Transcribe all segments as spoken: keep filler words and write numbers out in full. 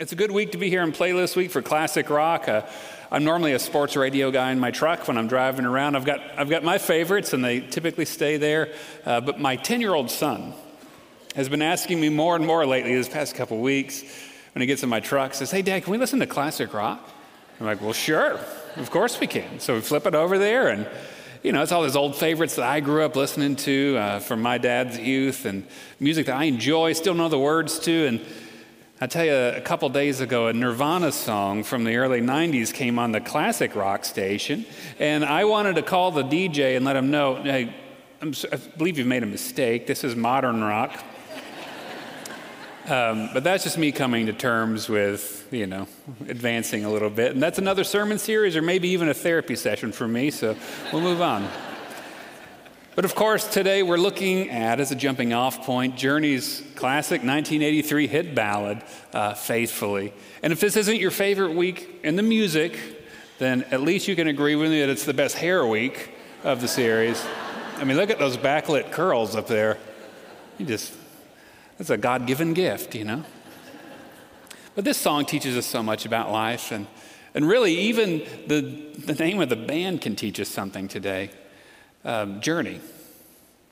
It's a good week to be here in Playlist Week for classic rock. Uh, I'm normally a sports radio guy in my truck when I'm driving around. I've got I've got my favorites, and they typically stay there. Uh, but my ten-year-old son has been asking me more and more lately this past couple weeks when he gets in my truck, says, "Hey, Dad, can we listen to classic rock?" I'm like, "Well, sure. Of course we can." So we flip it over there, and you know, it's all those old favorites that I grew up listening to uh, from my dad's youth, and music that I enjoy, still know the words to. And I tell you, a couple days ago, a Nirvana song from the early nineties came on the classic rock station, and I wanted to call the D J and let him know, "Hey, I'm so, I believe you've made a mistake. This is modern rock." um, but that's just me coming to terms with, you know, advancing a little bit. And that's another sermon series or maybe even a therapy session for me, so we'll move on. But of course, today we're looking at, as a jumping off point, Journey's classic nineteen eighty-three hit ballad, uh, Faithfully. And if this isn't your favorite week in the music, then at least you can agree with me that it's the best hair week of the series. I mean, look at those backlit curls up there. You just, that's a God-given gift, you know? But this song teaches us so much about life, and, and really even the, the name of the band can teach us something today. Um, journey.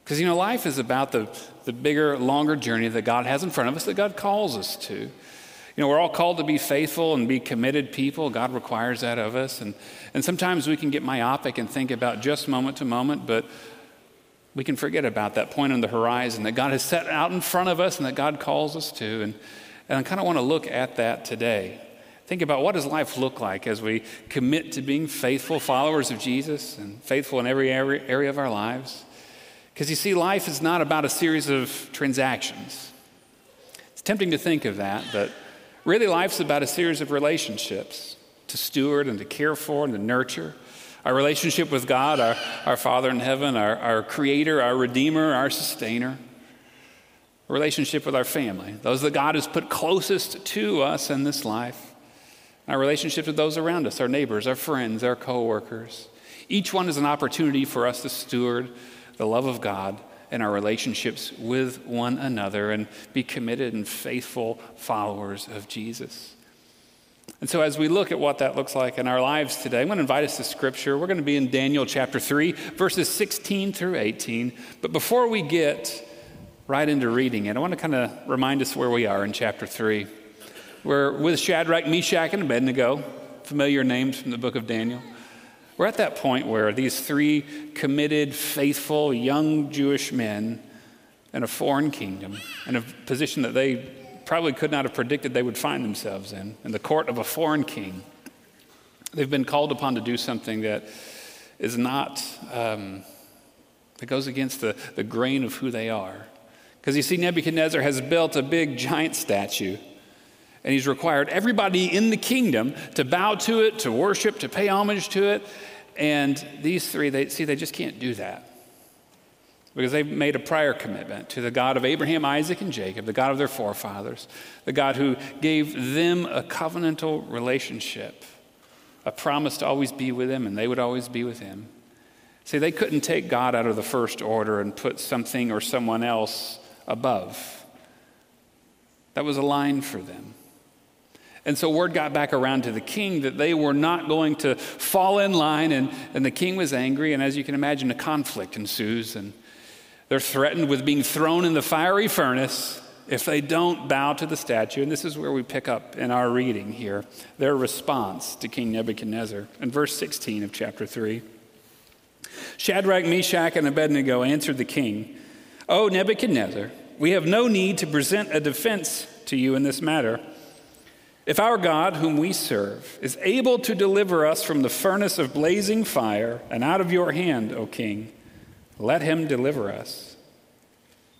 Because, you know, life is about the, the bigger, longer journey that God has in front of us, that God calls us to. You know, we're all called to be faithful and be committed people. God requires that of us. And, and sometimes we can get myopic and think about just moment to moment, but we can forget about that point on the horizon that God has set out in front of us and that God calls us to. And, and I kind of want to look at that today. Think about, what does life look like as we commit to being faithful followers of Jesus and faithful in every area of our lives? Because you see, life is not about a series of transactions. It's tempting to think of that, but really life's about a series of relationships to steward and to care for and to nurture. Our relationship with God, our, our Father in heaven, our, our Creator, our Redeemer, our Sustainer. A relationship with our family, those that God has put closest to us in this life. Our relationships with those around us, our neighbors, our friends, our coworkers. Each one is an opportunity for us to steward the love of God and our relationships with one another and be committed and faithful followers of Jesus. And so as we look at what that looks like in our lives today, I'm going to invite us to Scripture. We're going to be in Daniel chapter three, verses sixteen through eighteen. But before we get right into reading it, I want to kind of remind us where we are in chapter three. We're with Shadrach, Meshach, and Abednego, familiar names from the book of Daniel. We're at that point where these three committed, faithful, young Jewish men in a foreign kingdom, in a position that they probably could not have predicted they would find themselves in, in the court of a foreign king. They've been called upon to do something that is not, um, that goes against the, the grain of who they are. Because you see, Nebuchadnezzar has built a big giant statue, and he's required everybody in the kingdom to bow to it, to worship, to pay homage to it. And these three, they see, they just can't do that. Because they've made a prior commitment to the God of Abraham, Isaac, and Jacob, the God of their forefathers, the God who gave them a covenantal relationship, a promise to always be with him, and they would always be with him. See, they couldn't take God out of the first order and put something or someone else above. That was a line for them. And so word got back around to the king that they were not going to fall in line, and, and the king was angry, and as you can imagine, a conflict ensues, and they're threatened with being thrown in the fiery furnace if they don't bow to the statue. And this is where we pick up in our reading here, their response to King Nebuchadnezzar. In verse sixteen of chapter three, Shadrach, Meshach, and Abednego answered the king, "O Nebuchadnezzar, we have no need to present a defense to you in this matter. If our God, whom we serve, is able to deliver us from the furnace of blazing fire and out of your hand, O king, let him deliver us.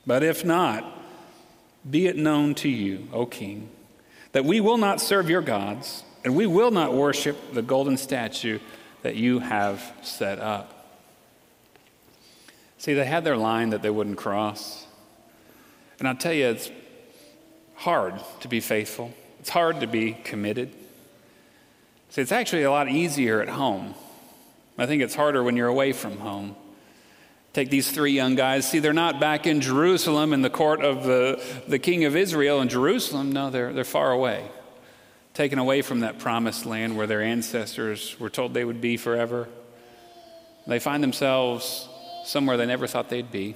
But if not, be it known to you, O king, that we will not serve your gods, and we will not worship the golden statue that you have set up." See, they had their line that they wouldn't cross. And I'll tell you, it's hard to be faithful. It's hard to be committed. See, it's actually a lot easier at home. I think it's harder when you're away from home. Take these three young guys. See, they're not back in Jerusalem in the court of the, the king of Israel in Jerusalem. No, they're, they're far away. taken away from that promised land where their ancestors were told they would be forever. They find themselves somewhere they never thought they'd be.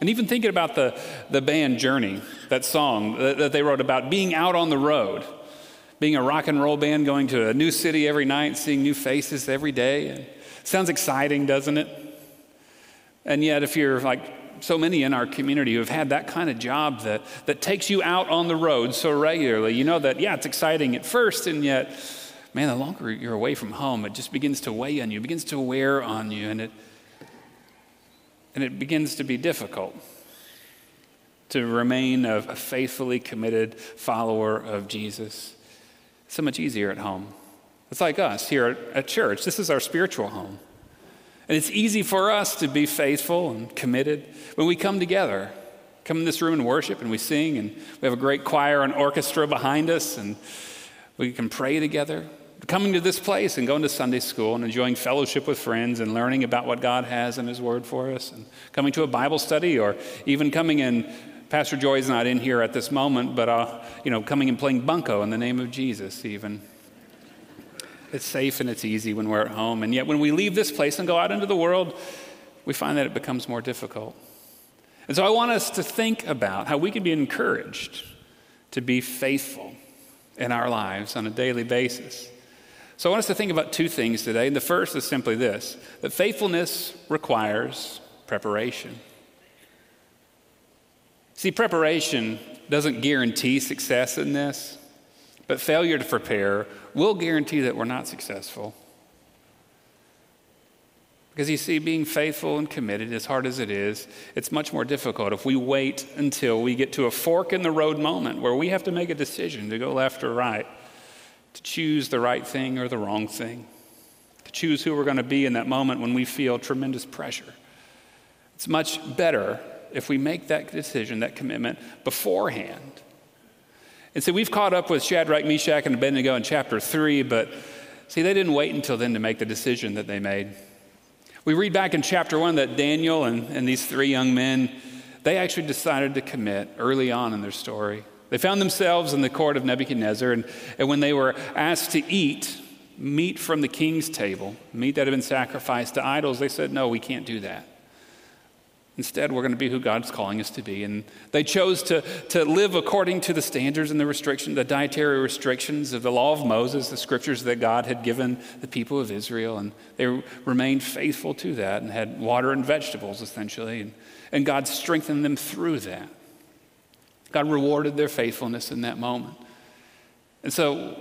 And even thinking about the, the band Journey, that song that, that they wrote about being out on the road, being a rock and roll band, going to a new city every night, seeing new faces every day. And sounds exciting, doesn't it? And yet, if you're like so many in our community who have had that kind of job that, that takes you out on the road so regularly, you know that, yeah, it's exciting at first, and yet, man, the longer you're away from home, it just begins to weigh on you, begins to wear on you, and it and it begins to be difficult to remain a, a faithfully committed follower of Jesus. It's so much easier at home. It's like us here at, at church. This is our spiritual home. And it's easy for us to be faithful and committed when we come together, come in this room and worship, and we sing, and we have a great choir and orchestra behind us, and we can pray together. Coming to this place and going to Sunday school and enjoying fellowship with friends and learning about what God has in his word for us, and coming to a Bible study, or even coming in, Pastor Joy's not in here at this moment, but uh, you know, coming and playing bunco in the name of Jesus even. It's safe and it's easy when we're at home. And yet when we leave this place and go out into the world, we find that it becomes more difficult. And so I want us to think about how we can be encouraged to be faithful in our lives on a daily basis. So I want us to think about two things today. And the first is simply this, that faithfulness requires preparation. See, preparation doesn't guarantee success in this, but failure to prepare will guarantee that we're not successful. Because you see, being faithful and committed, as hard as it is, it's much more difficult if we wait until we get to a fork in the road moment where we have to make a decision to go left or right, to choose the right thing or the wrong thing, to choose who we're going to be in that moment when we feel tremendous pressure. It's much better if we make that decision, that commitment, beforehand. And so we've caught up with Shadrach, Meshach, and Abednego in chapter three, but see, they didn't wait until then to make the decision that they made. We read back in chapter one that Daniel and, and these three young men, they actually decided to commit early on in their story. They found themselves in the court of Nebuchadnezzar, and, and when they were asked to eat meat from the king's table, meat that had been sacrificed to idols, they said, no, we can't do that. Instead, we're going to be who God's calling us to be. And they chose to, to live according to the standards and the restrictions, the dietary restrictions of the law of Moses, the scriptures that God had given the people of Israel. And they remained faithful to that and had water and vegetables, essentially. And, and God strengthened them through that. God rewarded their faithfulness in that moment. And so,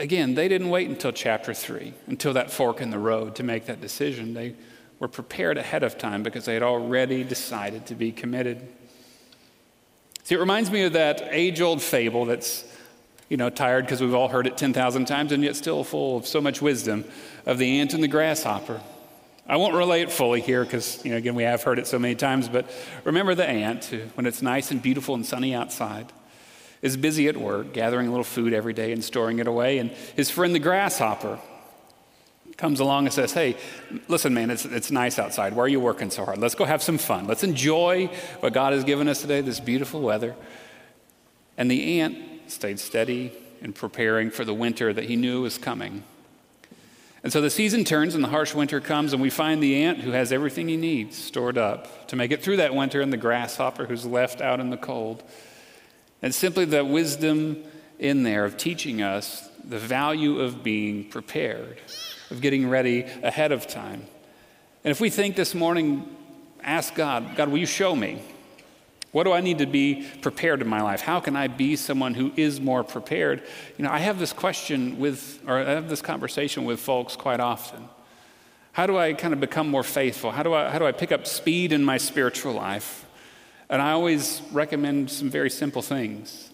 again, they didn't wait until chapter three, until that fork in the road to make that decision. They were prepared ahead of time because they had already decided to be committed. See, it reminds me of that age-old fable that's, you know, tired because we've all heard it ten thousand times and yet still full of so much wisdom, of the ant and the grasshopper. I won't relay it fully here because, you know, again, we have heard it so many times, but remember the ant who, when it's nice and beautiful and sunny outside, is busy at work, gathering a little food every day and storing it away, and his friend the grasshopper comes along and says, hey, listen, man, it's it's nice outside. Why are you working so hard? Let's go have some fun. Let's enjoy what God has given us today, this beautiful weather. And the ant stayed steady in preparing for the winter that he knew was coming. And so the season turns and the harsh winter comes, and we find the ant who has everything he needs stored up to make it through that winter, and the grasshopper who's left out in the cold. And simply the wisdom in there of teaching us the value of being prepared, of getting ready ahead of time. And if we think this morning, ask God, God, will you show me? What do I need to be prepared in my life? How can I be someone who is more prepared? You know, I have this question with, or I have this conversation with folks quite often. How do I kind of become more faithful? How do I, how do I pick up speed in my spiritual life? And I always recommend some very simple things.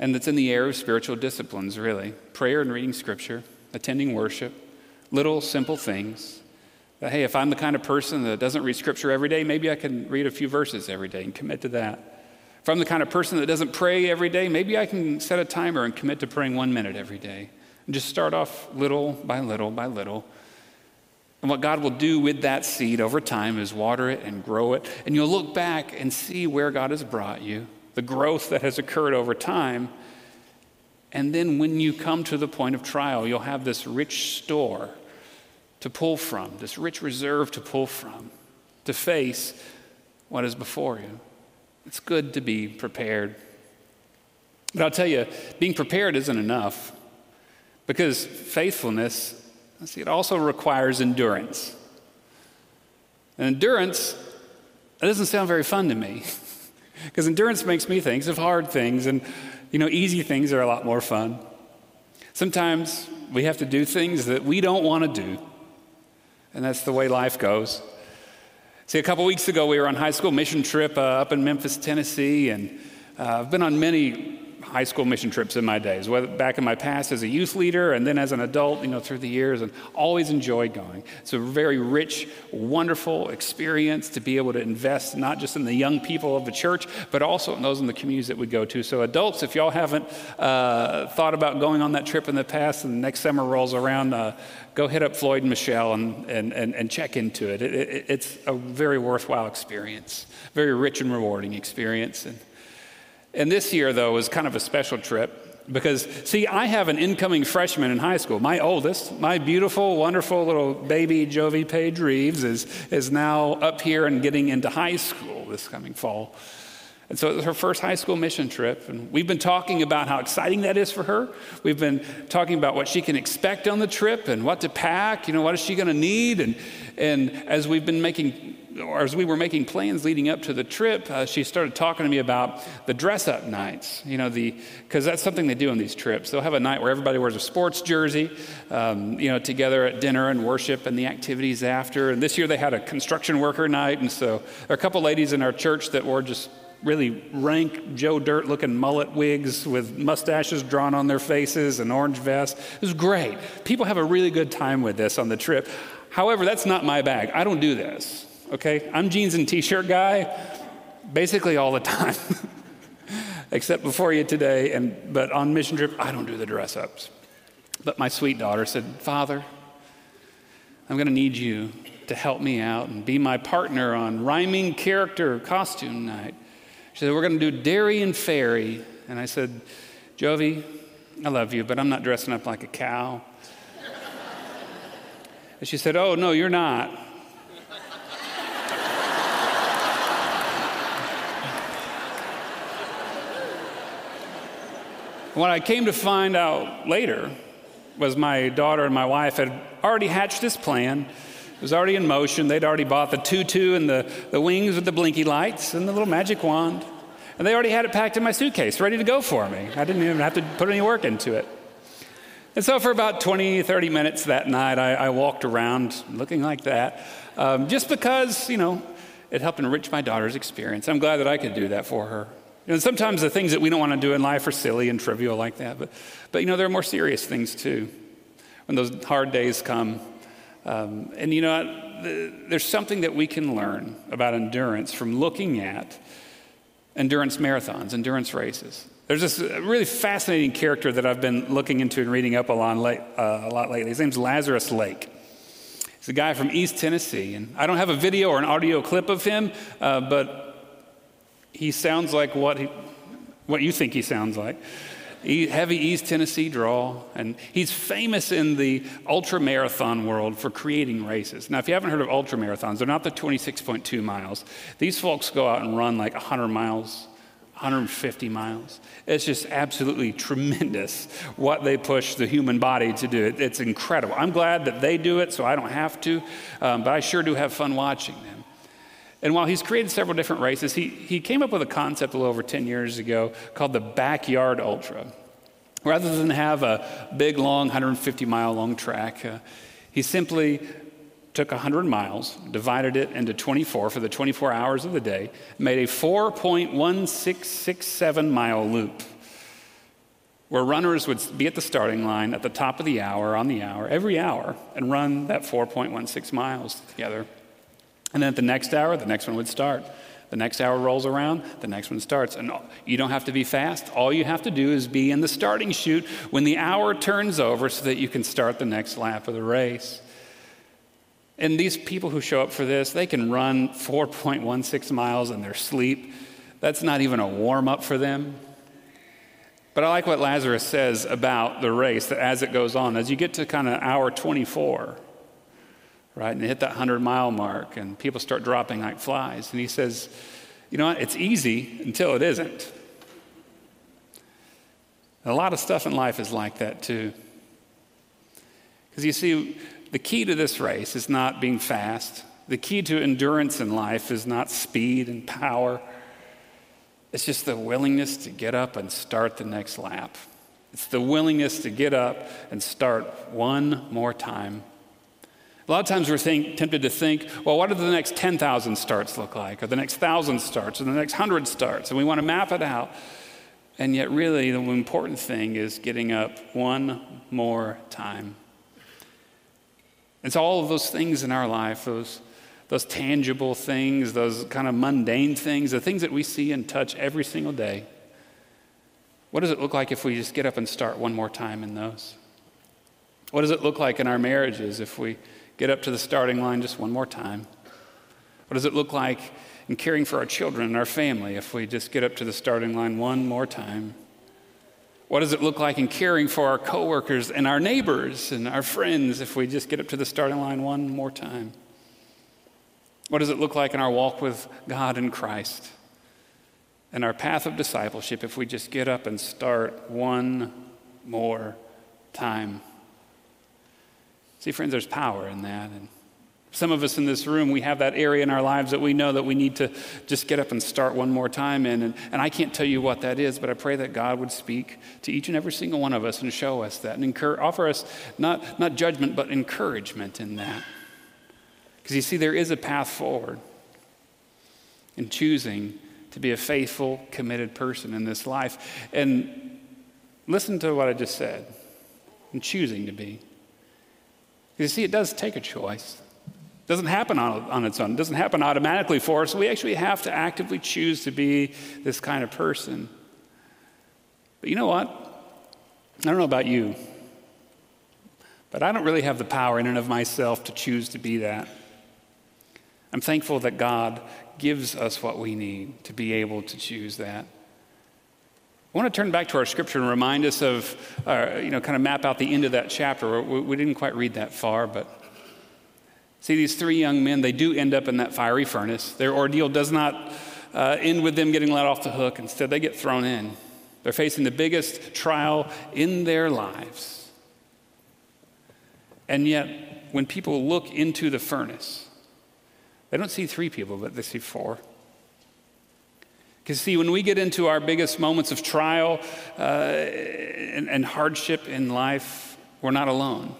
And that's in the area of spiritual disciplines, really. Prayer and reading scripture, attending worship, little simple things. But hey, if I'm the kind of person that doesn't read scripture every day, maybe I can read a few verses every day and commit to that. If I'm the kind of person that doesn't pray every day, maybe I can set a timer and commit to praying one minute every day. And just start off little by little by little. And what God will do with that seed over time is water it and grow it. And you'll look back and see where God has brought you, the growth that has occurred over time. And then when you come to the point of trial, you'll have this rich store to pull from, this rich reserve to pull from, to face what is before you. It's good to be prepared. But I'll tell you, being prepared isn't enough, because faithfulness, see, it also requires endurance. And endurance, that doesn't sound very fun to me, because endurance makes me think of hard things, and you know, easy things are a lot more fun. Sometimes we have to do things that we don't want to do, and that's the way life goes. See, a couple weeks ago, we were on high school mission trip uh, up in Memphis, Tennessee, and uh, I've been on many high school mission trips in my days, whether back in my past as a youth leader and then as an adult, you know, through the years, and always enjoyed going. It's a very rich, wonderful experience to be able to invest not just in the young people of the church, but also in those in the communities that we go to. So adults, if y'all haven't uh, thought about going on that trip in the past and the next summer rolls around, uh, go hit up Floyd and Michelle and and, and, and check into it. It, it. It's a very worthwhile experience, very rich and rewarding experience. And And this year, though, was kind of a special trip because, see, I have an incoming freshman in high school. My oldest, my beautiful, wonderful little baby, Jovi Paige Reeves, is is now up here and getting into high school this coming fall. And so it was her first high school mission trip, and we've been talking about how exciting that is for her. We've been talking about what she can expect on the trip and what to pack, you know, what is she going to need, and and as we've been making or as we were making plans leading up to the trip, uh, she started talking to me about the dress-up nights, you know, the because that's something they do on these trips. They'll have a night where everybody wears a sports jersey, um, you know, together at dinner and worship and the activities after. And this year they had a construction worker night, and so there are a couple ladies in our church that wore just really rank Joe Dirt-looking mullet wigs with mustaches drawn on their faces and orange vests. It was great. People have a really good time with this on the trip. However, that's not my bag. I don't do this. Okay, I'm jeans and t-shirt guy basically all the time, except before you today. And but on mission trip, I don't do the dress ups. But my sweet daughter said, "Father, I'm going to need you to help me out and be my partner on rhyming character costume night." She said, "We're going to do dairy and fairy." And I said, "Jovi, I love you, but I'm not dressing up like a cow." And she said, "Oh, no, you're not." What I came to find out later was my daughter and my wife had already hatched this plan. It was already in motion. They'd already bought the tutu and the, the wings with the blinky lights and the little magic wand. And they already had it packed in my suitcase, ready to go for me. I didn't even have to put any work into it. And so for about twenty, thirty minutes that night, I, I walked around looking like that, um, just because, you know, it helped enrich my daughter's experience. I'm glad that I could do that for her. And sometimes the things that we don't want to do in life are silly and trivial like that. But, but you know, there are more serious things, too, when those hard days come. Um, and, you know, the, there's something that we can learn about endurance from looking at endurance marathons, endurance races. There's this really fascinating character that I've been looking into and reading up a lot, late, uh, a lot lately. His name's Lazarus Lake. He's a guy from East Tennessee. And I don't have a video or an audio clip of him, uh, but... he sounds like what he, what you think he sounds like. He, heavy East Tennessee drawl. And he's famous in the ultramarathon world for creating races. Now, if you haven't heard of ultramarathons, they're not the twenty-six point two miles. These folks go out and run like one hundred miles, one hundred fifty miles. It's just absolutely tremendous what they push the human body to do. It, it's incredible. I'm glad that they do it so I don't have to, um, but I sure do have fun watching them. And while he's created several different races, he, he came up with a concept a little over ten years ago called the Backyard Ultra. Rather than have a big, long, one hundred fifty mile long track, uh, he simply took one hundred miles, divided it into twenty-four for the twenty-four hours of the day, made a four point one six six seven mile loop where runners would be at the starting line at the top of the hour, on the hour, every hour, and run that four point one six miles together. And then at the next hour, the next one would start. The next hour rolls around, the next one starts. And you don't have to be fast. All you have to do is be in the starting chute when the hour turns over so that you can start the next lap of the race. And these people who show up for this, they can run four point one six miles in their sleep. That's not even a warm-up for them. But I like what Lazarus says about the race, that as it goes on, as you get to kind of hour twenty-four, right, and they hit that hundred-mile mark, and people start dropping like flies. And he says, you know what, it's easy until it isn't. A lot of stuff in life is like that too. Because you see, the key to this race is not being fast. The key to endurance in life is not speed and power. It's just the willingness to get up and start the next lap. It's the willingness to get up and start one more time. A lot of times we're think, tempted to think, well, what do the next ten thousand starts look like, or the next one thousand starts, or the next one hundred starts, and we want to map it out. And yet really the important thing is getting up one more time. It's all of those things in our life, those those tangible things, those kind of mundane things, the things that we see and touch every single day. What does it look like if we just get up and start one more time in those? What does it look like in our marriages if we get up to the starting line just one more time? What does it look like in caring for our children and our family if we just get up to the starting line one more time? What does it look like in caring for our coworkers and our neighbors and our friends if we just get up to the starting line one more time? What does it look like in our walk with God and Christ and our path of discipleship if we just get up and start one more time? See, friends, there's power in that. And some of us in this room, we have that area in our lives that we know that we need to just get up and start one more time in. And, and I can't tell you what that is, but I pray that God would speak to each and every single one of us and show us that and encourage, offer us not, not judgment, but encouragement in that. Because you see, there is a path forward in choosing to be a faithful, committed person in this life. And listen to what I just said, in choosing to be. You see, it does take a choice. Doesn't happen on, on its own. It doesn't happen automatically for us. We actually have to actively choose to be this kind of person. But you know what? I don't know about you, but I don't really have the power in and of myself to choose to be that. I'm thankful that God gives us what we need to be able to choose that. I want to turn back to our scripture and remind us of, uh, you know, kind of map out the end of that chapter. We, we didn't quite read that far, but see, these three young men, they do end up in that fiery furnace. Their ordeal does not uh, end with them getting let off the hook. Instead, they get thrown in. They're facing the biggest trial in their lives. And yet, when people look into the furnace, they don't see three people, but they see four. Because see, when we get into our biggest moments of trial uh, and, and hardship in life, we're not alone.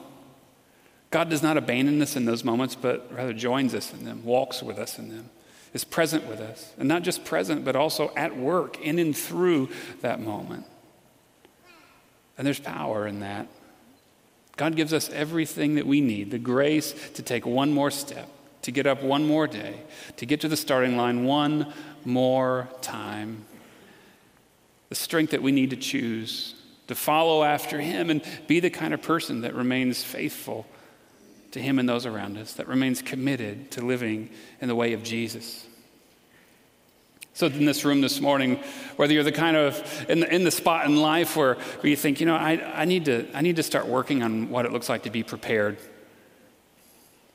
God does not abandon us in those moments, but rather joins us in them, walks with us in them, is present with us. And not just present, but also at work in and through that moment. And there's power in that. God gives us everything that we need, the grace to take one more step, to get up one more day, to get to the starting line one more time. The strength that we need to choose, to follow after him and be the kind of person that remains faithful to him and those around us, that remains committed to living in the way of Jesus. So in this room this morning, whether you're the kind of in the, in the spot in life where, where you think, you know, I, I need to I need to start working on what it looks like to be prepared,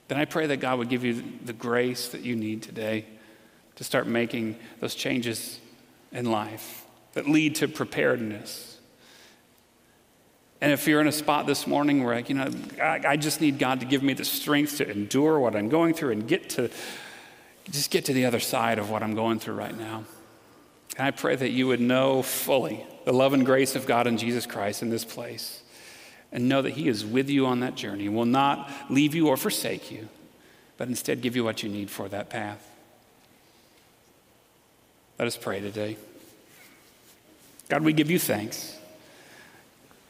then I pray that God would give you the grace that you need today to start making those changes in life that lead to preparedness. And if you're in a spot this morning where, like, you know, I, I just need God to give me the strength to endure what I'm going through and get to, just get to the other side of what I'm going through right now. And I pray that you would know fully the love and grace of God in Jesus Christ in this place and know that he is with you on that journey, will not leave you or forsake you, but instead give you what you need for that path. Let us pray today. God, we give you thanks.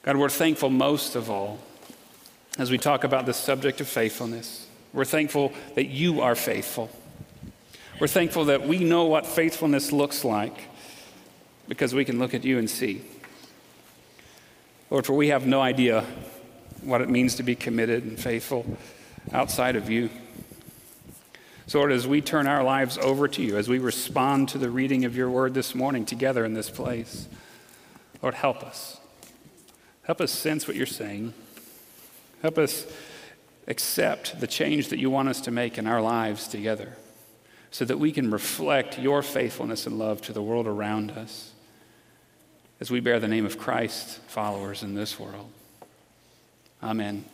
God, we're thankful most of all as we talk about the subject of faithfulness. We're thankful that you are faithful. We're thankful that we know what faithfulness looks like because we can look at you and see. Lord, for we have no idea what it means to be committed and faithful outside of you. So, Lord, as we turn our lives over to you, as we respond to the reading of your word this morning together in this place, Lord, help us. Help us sense what you're saying. Help us accept the change that you want us to make in our lives together so that we can reflect your faithfulness and love to the world around us as we bear the name of Christ followers in this world. Amen.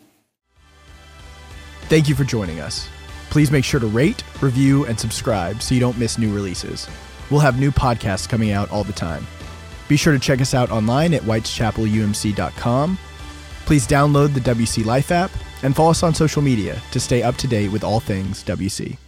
Thank you for joining us. Please make sure to rate, review, and subscribe so you don't miss new releases. We'll have new podcasts coming out all the time. Be sure to check us out online at white chapel u m c dot com. Please download the W C Life app and follow us on social media to stay up to date with all things W C.